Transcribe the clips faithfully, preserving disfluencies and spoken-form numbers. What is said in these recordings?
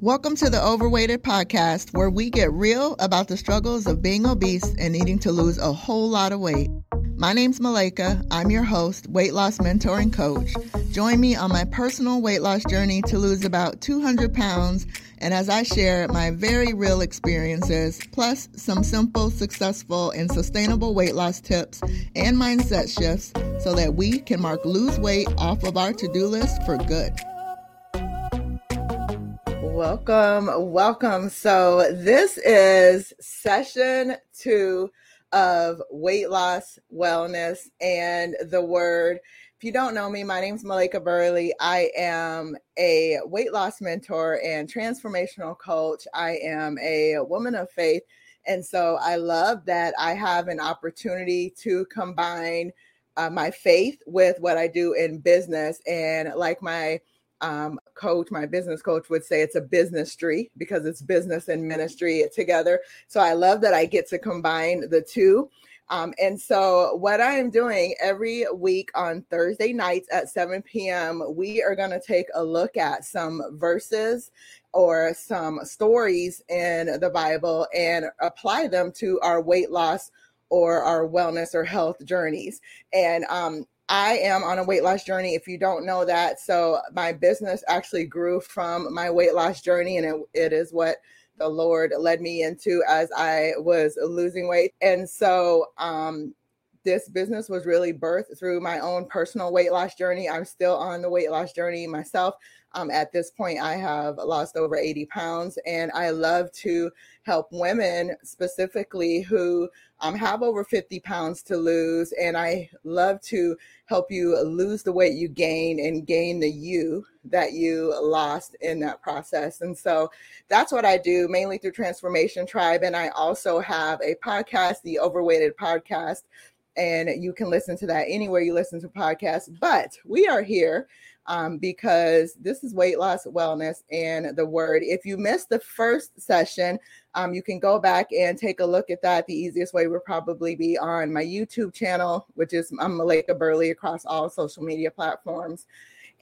Welcome to The Overweighted Podcast, where we get real about the struggles of being obese and needing to lose a whole lot of weight. My name's Malaika. I'm your host, weight loss mentor and coach. Join me on my personal weight loss journey to lose about two hundred pounds, and as I share my very real experiences, plus some simple, successful, and sustainable weight loss tips and mindset shifts so that we can mark lose weight off of our to-do list for good. Welcome, welcome. So this is session two of weight loss, wellness, and the word. If you don't know me, my name is Malaika Burley. I am a weight loss mentor and transformational coach. I am a woman of faith. And so I love that I have an opportunity to combine uh, my faith with what I do in business. And like my Um, coach, my business coach would say, it's a business-try because it's business and ministry together. So I love that I get to combine the two. Um, and so what I am doing every week on Thursday nights at seven p.m., we are going to take a look at some verses or some stories in the Bible and apply them to our weight loss or our wellness or health journeys. And, um, I am on a weight loss journey, if you don't know that. So my business actually grew from my weight loss journey, and it, it is what the Lord led me into as I was losing weight. And so um, this business was really birthed through my own personal weight loss journey. I'm still on the weight loss journey myself. Um, at this point, I have lost over eighty pounds, and I love to help women specifically who um, have over fifty pounds to lose. And I love to help you lose the weight you gain and gain the you that you lost in that process. And so that's what I do, mainly through Transformation Tribe. And I also have a podcast, The Overweighted Podcast, and you can listen to that anywhere you listen to podcasts. But we are here Um, because this is weight loss, wellness, and the word. If you missed the first session, um, you can go back and take a look at that. The easiest way would probably be on my YouTube channel, which is I'm Malaika Burley across all social media platforms.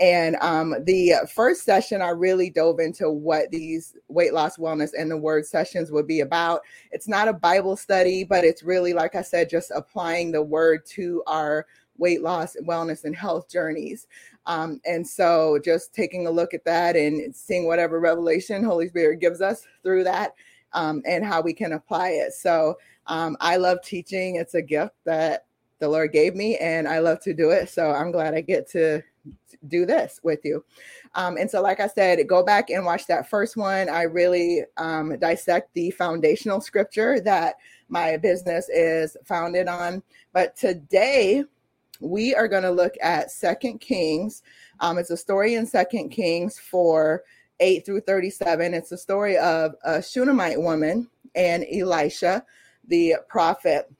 And um, the first session, I really dove into what these weight loss, wellness, and the word sessions would be about. It's not a Bible study, but it's really, like I said, just applying the word to our weight loss, wellness, and health journeys. Um, and so just taking a look at that and seeing whatever revelation Holy Spirit gives us through that um, and how we can apply it. So um, I love teaching. It's a gift that the Lord gave me, and I love to do it. So I'm glad I get to do this with you. Um, and so, like I said, go back and watch that first one. I really um, dissect the foundational scripture that my business is founded on. But today, we are going to look at Second Kings. Um, it's a story in Second Kings four, eight through thirty-seven. It's a story of a Shunammite woman and Elisha, the prophet.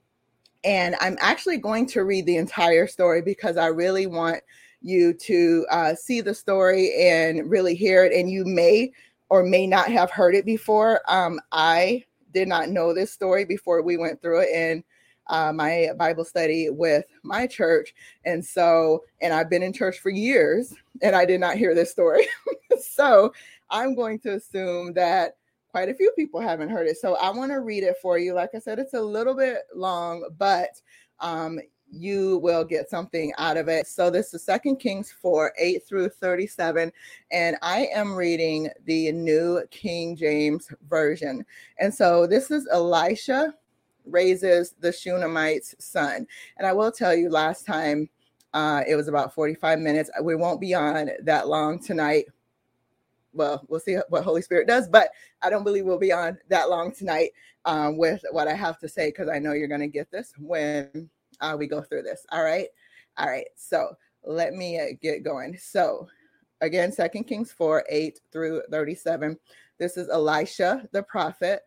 And I'm actually going to read the entire story because I really want you to uh, see the story and really hear it. And you may or may not have heard it before. Um, I did not know this story before we went through it and Uh, my Bible study with my church. And so, and I've been in church for years and I did not hear this story. So I'm going to assume that quite a few people haven't heard it. So I want to read it for you. Like I said, it's a little bit long, but um, you will get something out of it. So this is Second Kings four, eight through thirty-seven. And I am reading the New King James Version. And so this is Elisha raises the Shunammite's son. And I will tell you, last time uh, it was about forty-five minutes. We won't be on that long tonight. Well, we'll see what Holy Spirit does, but I don't believe we'll be on that long tonight um, with what I have to say, because I know you're going to get this when uh, we go through this. All right. All right. So let me uh, get going. So again, Second Kings four, eight through thirty-seven. This is Elisha, the prophet,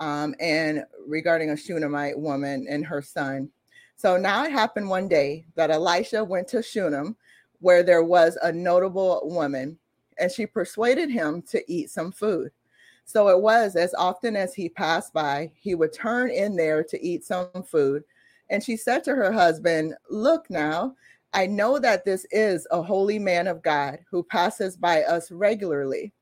Um, and regarding a Shunammite woman and her son. So now it happened one day that Elisha went to Shunam, where there was a notable woman, and she persuaded him to eat some food. So it was as often as he passed by, he would turn in there to eat some food. And she said to her husband, "Look now, I know that this is a holy man of God who passes by us regularly.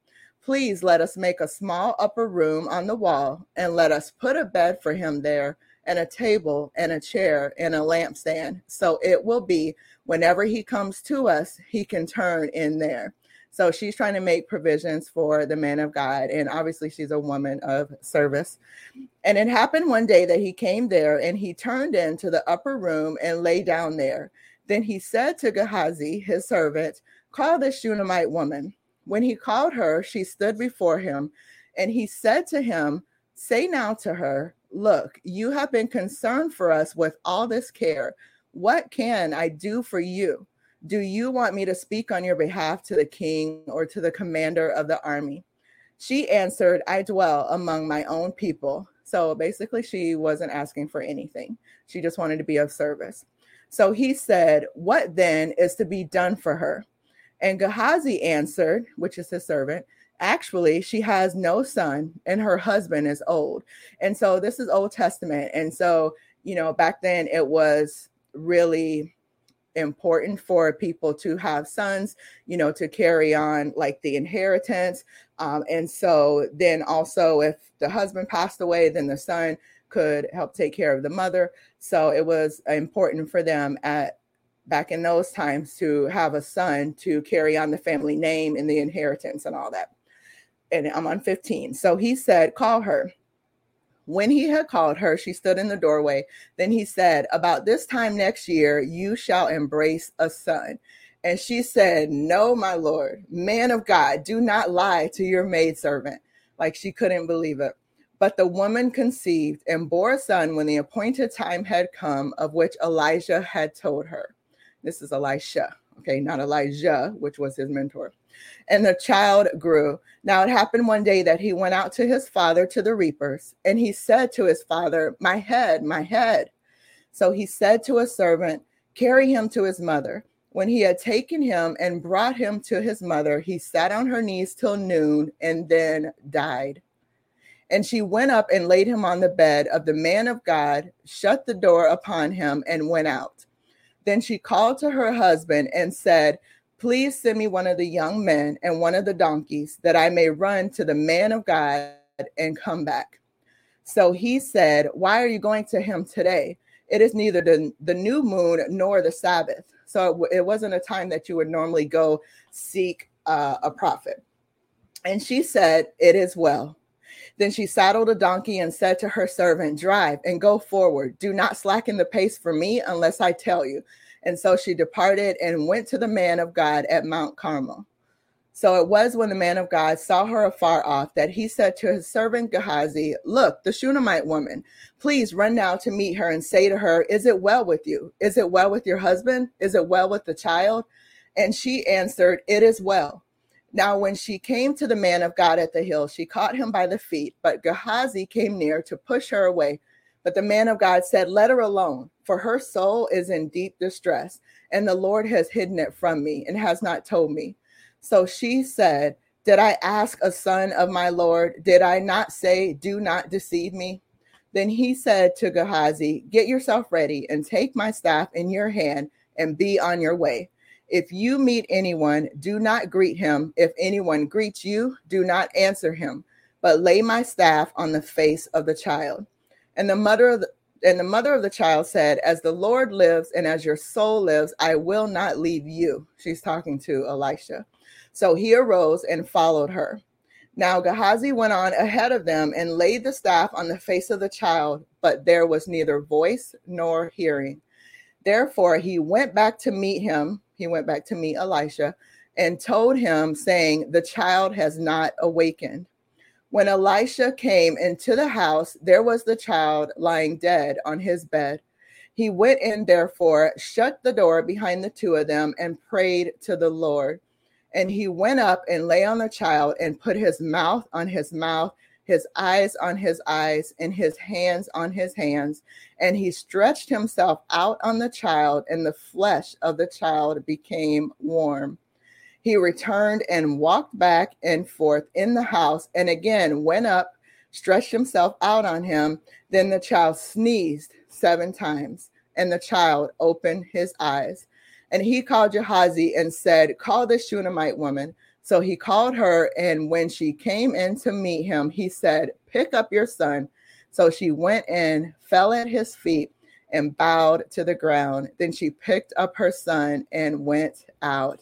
Please let us make a small upper room on the wall, and let us put a bed for him there, and a table, and a chair, and a lampstand. So it will be, whenever he comes to us, he can turn in there. So she's trying to make provisions for the man of God. And obviously she's a woman of service. And it happened one day that he came there, and he turned into the upper room and lay down there. Then he said to Gehazi, his servant, "Call this Shunammite woman." When he called her, she stood before him, and he said to him, "Say now to her, 'Look, you have been concerned for us with all this care. What can I do for you? Do you want me to speak on your behalf to the king or to the commander of the army?' She answered, 'I dwell among my own people.'" So basically, she wasn't asking for anything. She just wanted to be of service. So he said, "What then is to be done for her?" And Gehazi answered, which is his servant, "Actually, she has no son, and her husband is old." And so this is Old Testament. And so, you know, back then it was really important for people to have sons, you know, to carry on like the inheritance. Um, and so then also if the husband passed away, then the son could help take care of the mother. So it was important for them at back in those times to have a son to carry on the family name and the inheritance and all that. And I'm on fifteen. So he said, "Call her." When he had called her, she stood in the doorway. Then he said, "About this time next year, you shall embrace a son." And she said, "No, my Lord, man of God, do not lie to your maidservant." Like she couldn't believe it. But the woman conceived and bore a son when the appointed time had come, of which Elisha had told her. This is Elisha. Okay, not Elijah, which was his mentor. And the child grew. Now it happened one day that he went out to his father to the reapers, and he said to his father, "My head, my head." So he said to a servant, "Carry him to his mother." When he had taken him and brought him to his mother, he sat on her knees till noon and then died. And she went up and laid him on the bed of the man of God, shut the door upon him, and went out. Then she called to her husband and said, "Please send me one of the young men and one of the donkeys, that I may run to the man of God and come back." So he said, "Why are you going to him today? It is neither the, the new moon nor the Sabbath." So it, it wasn't a time that you would normally go seek uh, a prophet. And she said, "It is well." Then she saddled a donkey and said to her servant, "Drive and go forward. Do not slacken the pace for me unless I tell you." And so she departed and went to the man of God at Mount Carmel. So it was when the man of God saw her afar off that he said to his servant Gehazi, "Look, the Shunammite woman, please run now to meet her and say to her, 'Is it well with you? Is it well with your husband? Is it well with the child?' And she answered, 'It is well.' Now, when she came to the man of God at the hill, she caught him by the feet, but Gehazi came near to push her away. But the man of God said, 'Let her alone, for her soul is in deep distress, and the Lord has hidden it from me and has not told me.' So she said, 'Did I ask a son of my Lord? Did I not say, do not deceive me?' Then he said to Gehazi, 'Get yourself ready and take my staff in your hand and be on your way. If you meet anyone, do not greet him. If anyone greets you, do not answer him, but lay my staff on the face of the child.' And the mother of the, and the mother of the child said, 'As the Lord lives and as your soul lives, I will not leave you.'" She's talking to Elisha. So he arose and followed her. Now Gehazi went on ahead of them and laid the staff on the face of the child, but there was neither voice nor hearing. Therefore, he went back to meet him. He went back to meet Elisha and told him, saying, "The child has not awakened." When Elisha came into the house, there was the child lying dead on his bed. He went in, therefore, shut the door behind the two of them, and prayed to the Lord. And he went up and lay on the child and put his mouth on his mouth, his eyes on his eyes, and his hands on his hands. And he stretched himself out on the child, and the flesh of the child became warm. He returned and walked back and forth in the house, and again went up, stretched himself out on him. Then the child sneezed seven times, and the child opened his eyes. And he called Gehazi and said, "Call the Shunammite woman." So he called her, and when she came in to meet him, he said, "Pick up your son." So she went in, fell at his feet, and bowed to the ground. Then she picked up her son and went out.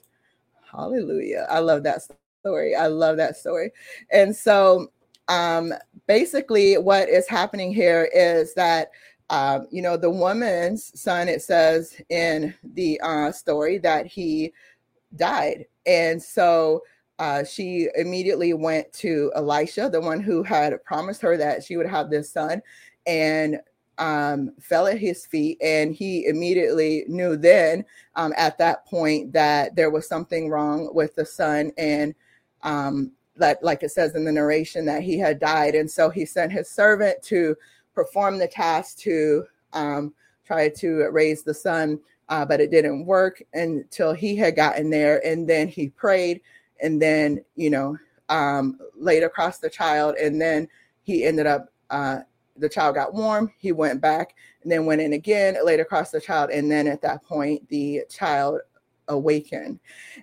Hallelujah. I love that story. I love that story. And so um, basically what is happening here is that, uh, you know, the woman's son, it says in the uh, story that he died. And so uh, she immediately went to Elisha, the one who had promised her that she would have this son, and um, fell at his feet. And he immediately knew then um, at that point that there was something wrong with the son. And um, that, like it says in the narration, that he had died. And so he sent his servant to perform the task to um, try to raise the son. Uh, but it didn't work until he had gotten there. And then he prayed, and then, you know, um, laid across the child. And then he ended up, uh, the child got warm. He went back and then went in again, laid across the child. And then at that point, the child awakened.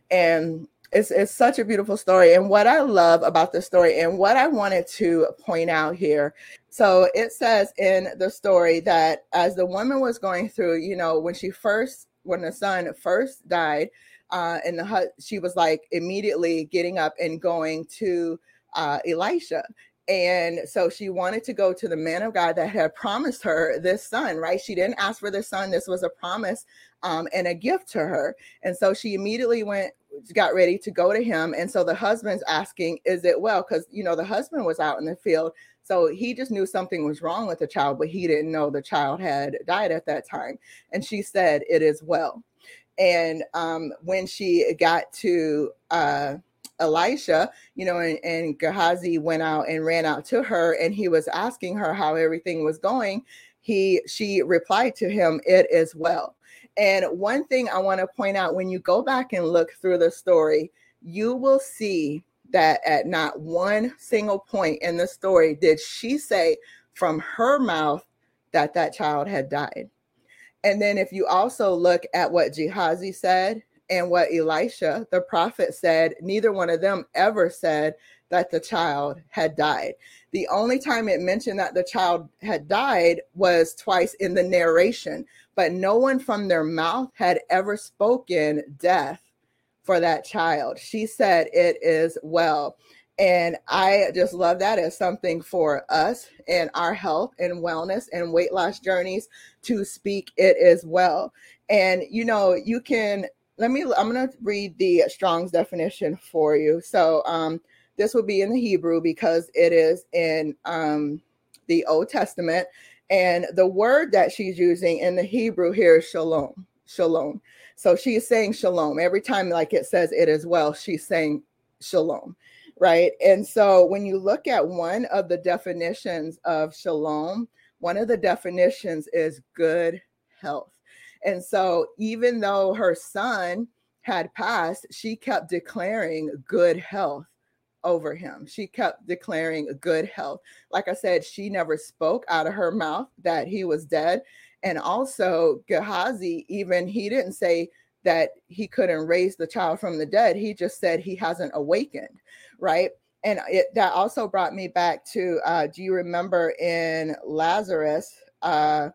And it's, it's such a beautiful story. And what I love about this story, and what I wanted to point out here, so it says in the story that as the woman was going through, you know, when she first, when the son first died, uh, and the she was like immediately getting up and going to uh, Elisha. And so she wanted to go to the man of God that had promised her this son, right? She didn't ask for this son. This was a promise um, and a gift to her. And so she immediately went, got ready to go to him. And so the husband's asking, is it well? Because, you know, the husband was out in the field. So he just knew something was wrong with the child, but he didn't know the child had died at that time. And she said, it is well. And um, when she got to uh, Elisha, you know, and, and Gehazi went out and ran out to her, and he was asking her how everything was going. He, she replied to him, it is well. And one thing I want to point out, when you go back and look through the story, you will see that at not one single point in the story did she say from her mouth that that child had died. And then if you also look at what Gehazi said and what Elisha, the prophet, said, neither one of them ever said that the child had died. The only time it mentioned that the child had died was twice in the narration, but no one from their mouth had ever spoken death for that child. She said, it is well. And I just love that as something for us in our health and wellness and weight loss journeys to speak, it is well. And, you know, you can, let me, I'm going to read the Strong's definition for you. So, um, this will be in the Hebrew because it is in um, the Old Testament. And the word that she's using in the Hebrew here is shalom, shalom. So she's saying shalom. Every time, like it says, it is well, she's saying shalom, right? And so when you look at one of the definitions of shalom, one of the definitions is good health. And so even though her son had passed, she kept declaring good health over him. She kept declaring good health. Like I said, she never spoke out of her mouth that he was dead. And also Gehazi, even he didn't say that he couldn't raise the child from the dead. He just said he hasn't awakened, right? And it, that also brought me back to, uh, do you remember in Lazarus? Uh,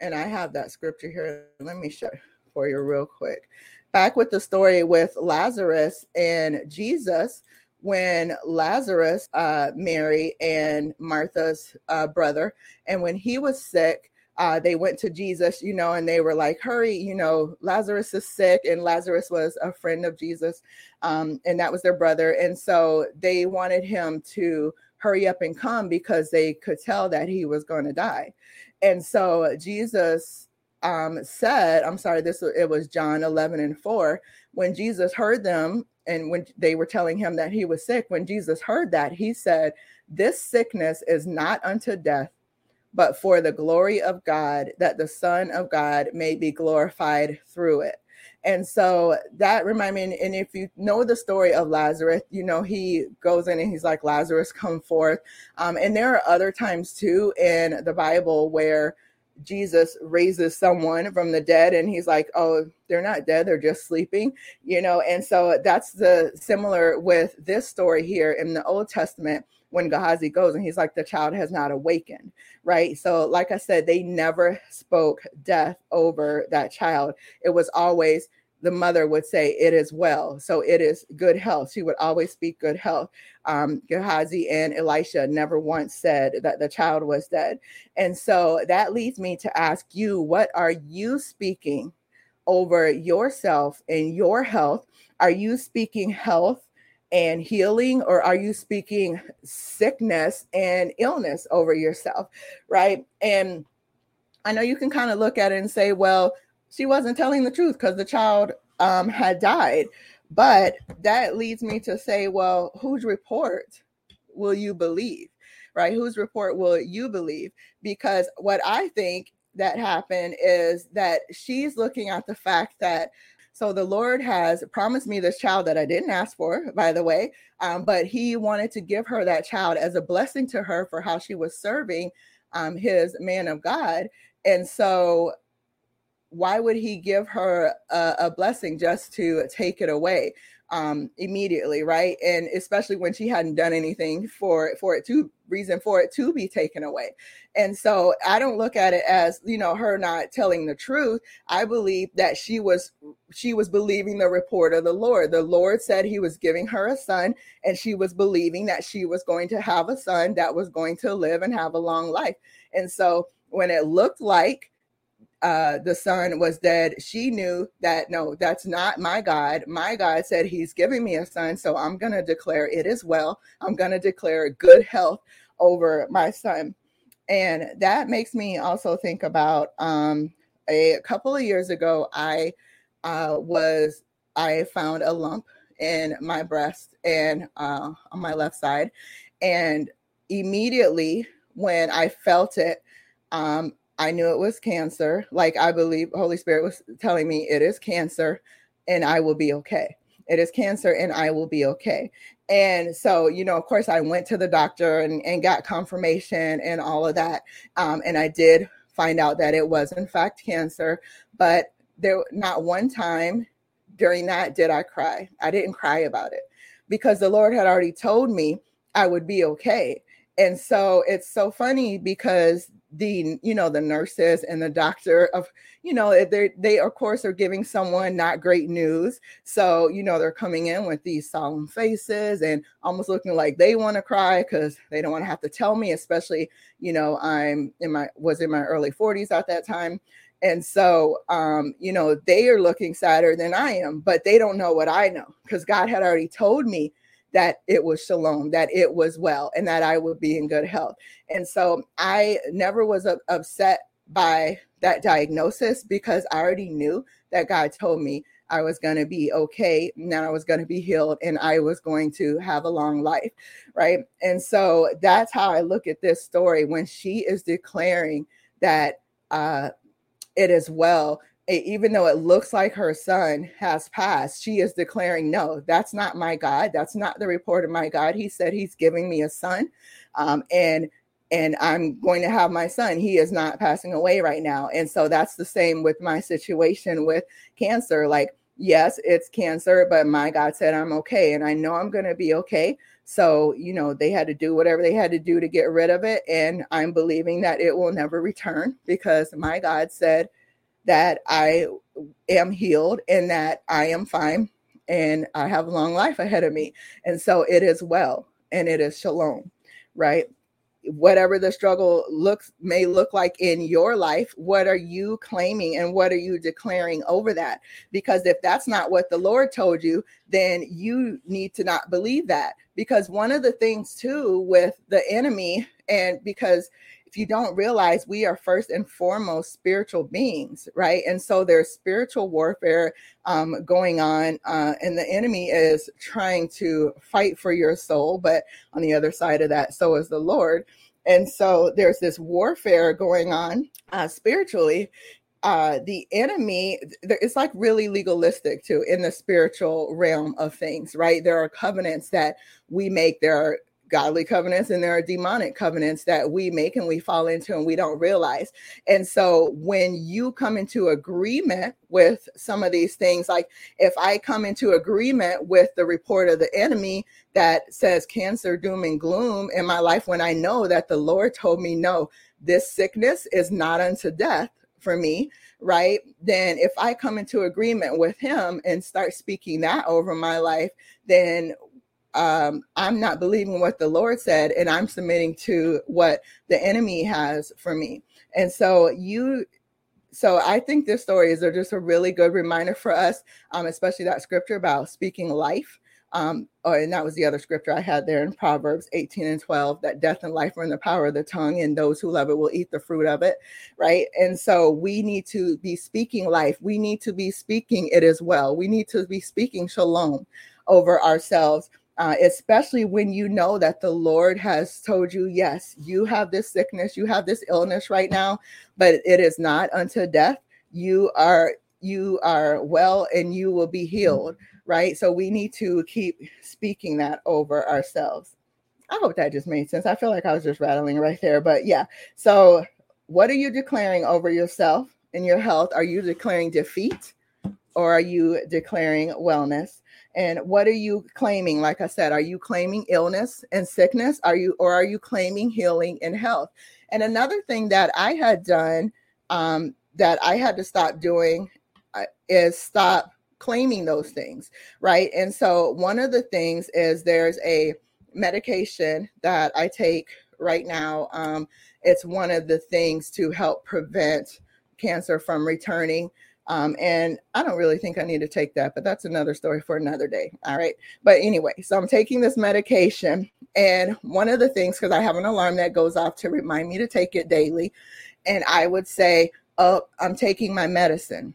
and I have that scripture here. Let me show for you real quick. Back with the story with Lazarus and Jesus, when Lazarus, uh, Mary and Martha's uh, brother, and when he was sick, uh, they went to Jesus, you know, and they were like, hurry, you know, Lazarus is sick. And Lazarus was a friend of Jesus, um, and that was their brother. And so they wanted him to hurry up and come because they could tell that he was going to die. And so Jesus um, said, I'm sorry, this it was John eleven and four, when Jesus heard them, and when they were telling him that he was sick, when Jesus heard that, he said, this sickness is not unto death, but for the glory of God, that the Son of God may be glorified through it. And so that reminded me, and if you know the story of Lazarus, you know, he goes in and he's like, Lazarus, come forth. Um, and there are other times too in the Bible where Jesus raises someone from the dead and he's like, oh, they're not dead, they're just sleeping, you know. And so that's the similar with this story here in the Old Testament when Gehazi goes and he's like, the child has not awakened, right? So like I said, they never spoke death over that child. It was always, the mother would say, it is well. So it is good health. She would always speak good health. Um, Gehazi and Elisha never once said that the child was dead. And so that leads me to ask you, what are you speaking over yourself and your health? Are you speaking health and healing, or are you speaking sickness and illness over yourself, right? And I know you can kind of look at it and say, well, she wasn't telling the truth because the child um, had died. But that leads me to say, well, whose report will you believe, right? Whose report will you believe? Because what I think that happened is that she's looking at the fact that, so the Lord has promised me this child that I didn't ask for, by the way, um, but he wanted to give her that child as a blessing to her for how she was serving um, his man of God. And so why would he give her a, a blessing just to take it away um, immediately, right? And especially when she hadn't done anything for, for it to, reason for it to be taken away. And so I don't look at it as, you know, her not telling the truth. I believe that she was, she was believing the report of the Lord. The Lord said he was giving her a son, and she was believing that she was going to have a son that was going to live and have a long life. And so when it looked like Uh, the son was dead, she knew that, no, that's not my God. My God said he's giving me a son, so I'm going to declare it is well. I'm going to declare good health over my son. And that makes me also think about um, a, a couple of years ago, I uh, was, I found a lump in my breast and uh, on my left side. And immediately when I felt it, um, I knew it was cancer. Like, I believe Holy Spirit was telling me it is cancer and I will be okay. It is cancer and I will be okay. And so, you know, of course I went to the doctor and, and got confirmation and all of that. Um, and I did find out that it was in fact cancer, but there, not one time during that did I cry. I didn't cry about it because the Lord had already told me I would be okay. And so it's so funny because the, you know, the nurses and the doctor of, you know, they, they of course are giving someone not great news. So, you know, they're coming in with these solemn faces and almost looking like they want to cry because they don't want to have to tell me, especially, you know, I'm in my, was in my early forties at that time. And so, um, you know, they are looking sadder than I am, but they don't know what I know because God had already told me that it was shalom, that it was well, and that I would be in good health. And so I never was upset by that diagnosis because I already knew that God told me I was going to be okay, and that I was going to be healed, and I was going to have a long life, right? And so that's how I look at this story when she is declaring that uh, it is well. Even though it looks like her son has passed, she is declaring, no, that's not my God. That's not the report of my God. He said he's giving me a son, um, and and I'm going to have my son. He is not passing away right now. And so that's the same with my situation with cancer. Like, yes, it's cancer, but my God said I'm okay, and I know I'm going to be okay. So, you know, they had to do whatever they had to do to get rid of it, and I'm believing that it will never return because my God said that I am healed and that I am fine and I have a long life ahead of me. And so it is well, and it is shalom, right? Whatever the struggle looks may look like in your life, what are you claiming and what are you declaring over that? Because if that's not what the Lord told you, then you need to not believe that. Because one of the things too with the enemy, and because if you don't realize, we are first and foremost spiritual beings, right? And so there's spiritual warfare um, going on, uh, and the enemy is trying to fight for your soul. But on the other side of that, so is the Lord. And so there's this warfare going on uh, spiritually. Uh, the enemy, it's like really legalistic too in the spiritual realm of things, right? There are covenants that we make. There are godly covenants and there are demonic covenants that we make and we fall into and we don't realize. And so when you come into agreement with some of these things, like if I come into agreement with the report of the enemy that says cancer, doom and gloom in my life, when I know that the Lord told me, no, this sickness is not unto death for me, right? Then if I come into agreement with him and start speaking that over my life, then um, I'm not believing what the Lord said, and I'm submitting to what the enemy has for me. And so you, so I think this story is just a really good reminder for us, um, especially that scripture about speaking life. Um, oh, and that was the other scripture I had there in Proverbs eighteen and twelve, that death and life are in the power of the tongue, and those who love it will eat the fruit of it, right? And so we need to be speaking life. We need to be speaking it as well. We need to be speaking shalom over ourselves, uh, especially when you know that the Lord has told you, yes, you have this sickness, you have this illness right now, but it is not unto death. You are you are well, and you will be healed. Right. So we need to keep speaking that over ourselves. I hope that just made sense. I feel like I was just rattling right there. But yeah. So what are you declaring over yourself and your health? Are you declaring defeat, or are you declaring wellness? And what are you claiming? Like I said, are you claiming illness and sickness? Are you or are you claiming healing and health? And another thing that I had done um, that I had to stop doing is stop claiming those things, right? And so one of the things is there's a medication that I take right now. Um, it's one of the things to help prevent cancer from returning. Um, and I don't really think I need to take that, but that's another story for another day. All right. But anyway, so I'm taking this medication, and one of the things, because I have an alarm that goes off to remind me to take it daily. And I would say, oh, I'm taking my medicine.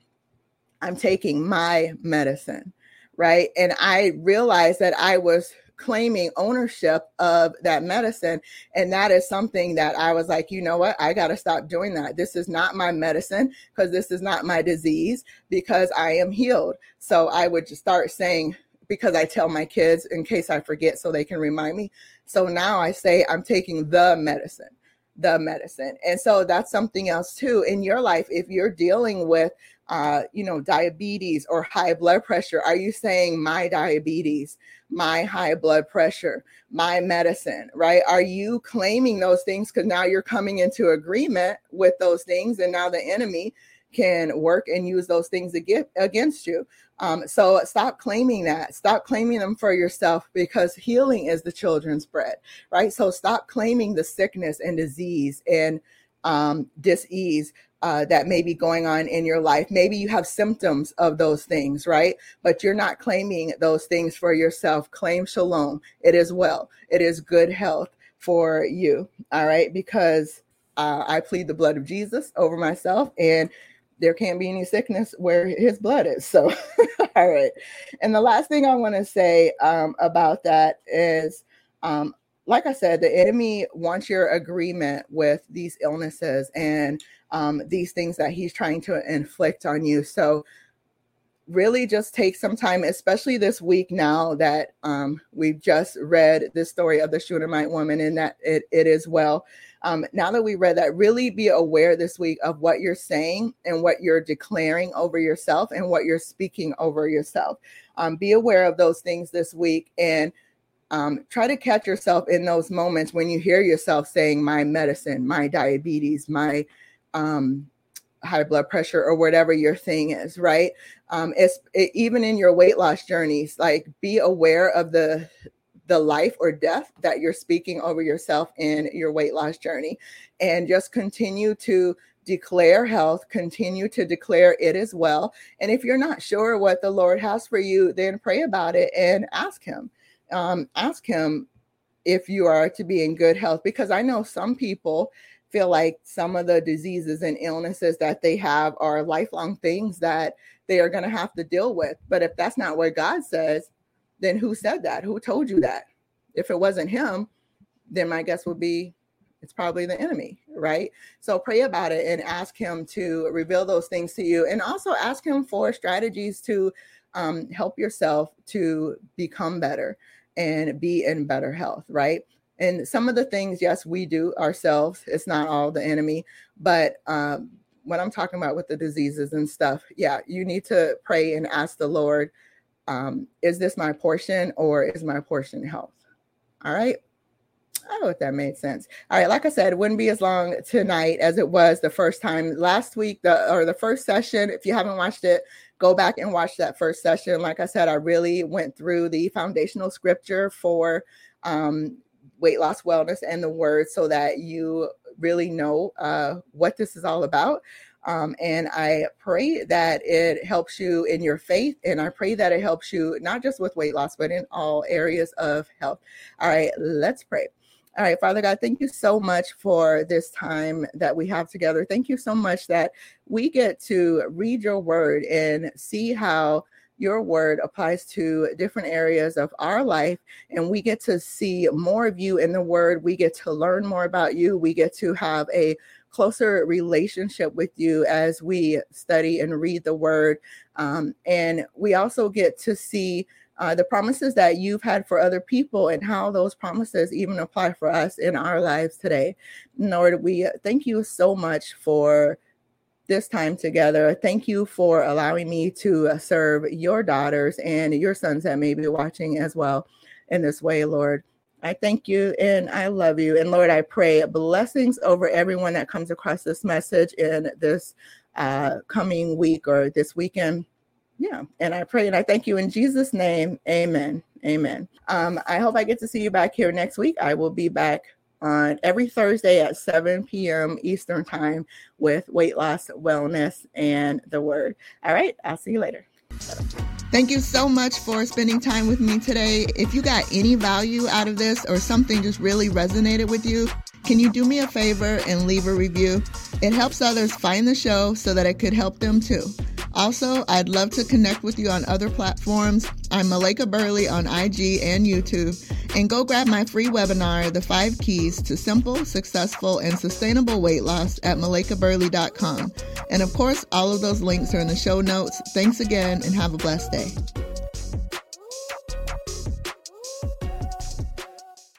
I'm taking my medicine, right? And I realized that I was claiming ownership of that medicine. And that is something that I was like, you know what? I got to stop doing that. This is not my medicine, because this is not my disease, because I am healed. So I would just start saying, because I tell my kids in case I forget so they can remind me. So now I say I'm taking the medicine. the medicine. And so that's something else too in your life. If you're dealing with, uh, you know, diabetes or high blood pressure, are you saying my diabetes, my high blood pressure, my medicine, right? Are you claiming those things? Because now you're coming into agreement with those things, and now the enemy can work and use those things against you. Um, so stop claiming that. Stop claiming them for yourself, because healing is the children's bread, right? So stop claiming the sickness and disease and um, dis-ease uh, that may be going on in your life. Maybe you have symptoms of those things, right? But you're not claiming those things for yourself. Claim shalom. It is well. It is good health for you, all right? Because uh, I plead the blood of Jesus over myself, and there can't be any sickness where his blood is. So, all right. And the last thing I want to say um, about that is, um, like I said, the enemy wants your agreement with these illnesses and um, these things that he's trying to inflict on you. So really just take some time, especially this week now that um, we've just read this story of the Shunammite woman and that it, it is well. Um, now that we read that, really be aware this week of what you're saying and what you're declaring over yourself and what you're speaking over yourself. Um, be aware of those things this week, and um, try to catch yourself in those moments when you hear yourself saying my medicine, my diabetes, my um, high blood pressure, or whatever your thing is, right? Um, it's it, even in your weight loss journeys, like be aware of the the life or death that you're speaking over yourself in your weight loss journey, and just continue to declare health, continue to declare it as well. And if you're not sure what the Lord has for you, then pray about it and ask him, um, ask him if you are to be in good health, because I know some people feel like some of the diseases and illnesses that they have are lifelong things that they are going to have to deal with. But if that's not what God says, then who said that? Who told you that? If it wasn't him, then my guess would be it's probably the enemy, right? So pray about it and ask him to reveal those things to you. And also ask him for strategies to um, help yourself to become better and be in better health, right? And some of the things, yes, we do ourselves. It's not all the enemy, but um, what I'm talking about with the diseases and stuff, yeah, you need to pray and ask the Lord, um, is this my portion, or is my portion health? All right. I hope that made sense. All right. Like I said, it wouldn't be as long tonight as it was the first time last week, the, or the first session. If you haven't watched it, go back and watch that first session. Like I said, I really went through the foundational scripture for um, weight loss, wellness, and the word, so that you really know uh, what this is all about. Um, and I pray that it helps you in your faith. And I pray that it helps you not just with weight loss, but in all areas of health. All right, let's pray. All right, Father God, thank you so much for this time that we have together. Thank you so much that we get to read your word and see how your word applies to different areas of our life. And we get to see more of you in the word. We get to learn more about you. We get to have a closer relationship with you as we study and read the word. Um, and we also get to see Uh, the promises that you've had for other people and how those promises even apply for us in our lives today. Lord, we thank you so much for this time together. Thank you for allowing me to serve your daughters and your sons that may be watching as well in this way, Lord. I thank you and I love you. And Lord, I pray blessings over everyone that comes across this message in this uh, coming week or this weekend. Yeah. And I pray and I thank you in Jesus' name. Amen. Amen. Um, I hope I get to see you back here next week. I will be back on every Thursday at seven p.m. Eastern time with weight loss, wellness, and the word. All right. I'll see you later. Thank you so much for spending time with me today. If you got any value out of this or something just really resonated with you, can you do me a favor and leave a review? It helps others find the show so that it could help them too. Also, I'd love to connect with you on other platforms. I'm Malaika Burley on I G and YouTube. And go grab my free webinar, The Five Keys to Simple, Successful, and Sustainable Weight Loss at malaika burley dot com. And of course, all of those links are in the show notes. Thanks again and have a blessed day.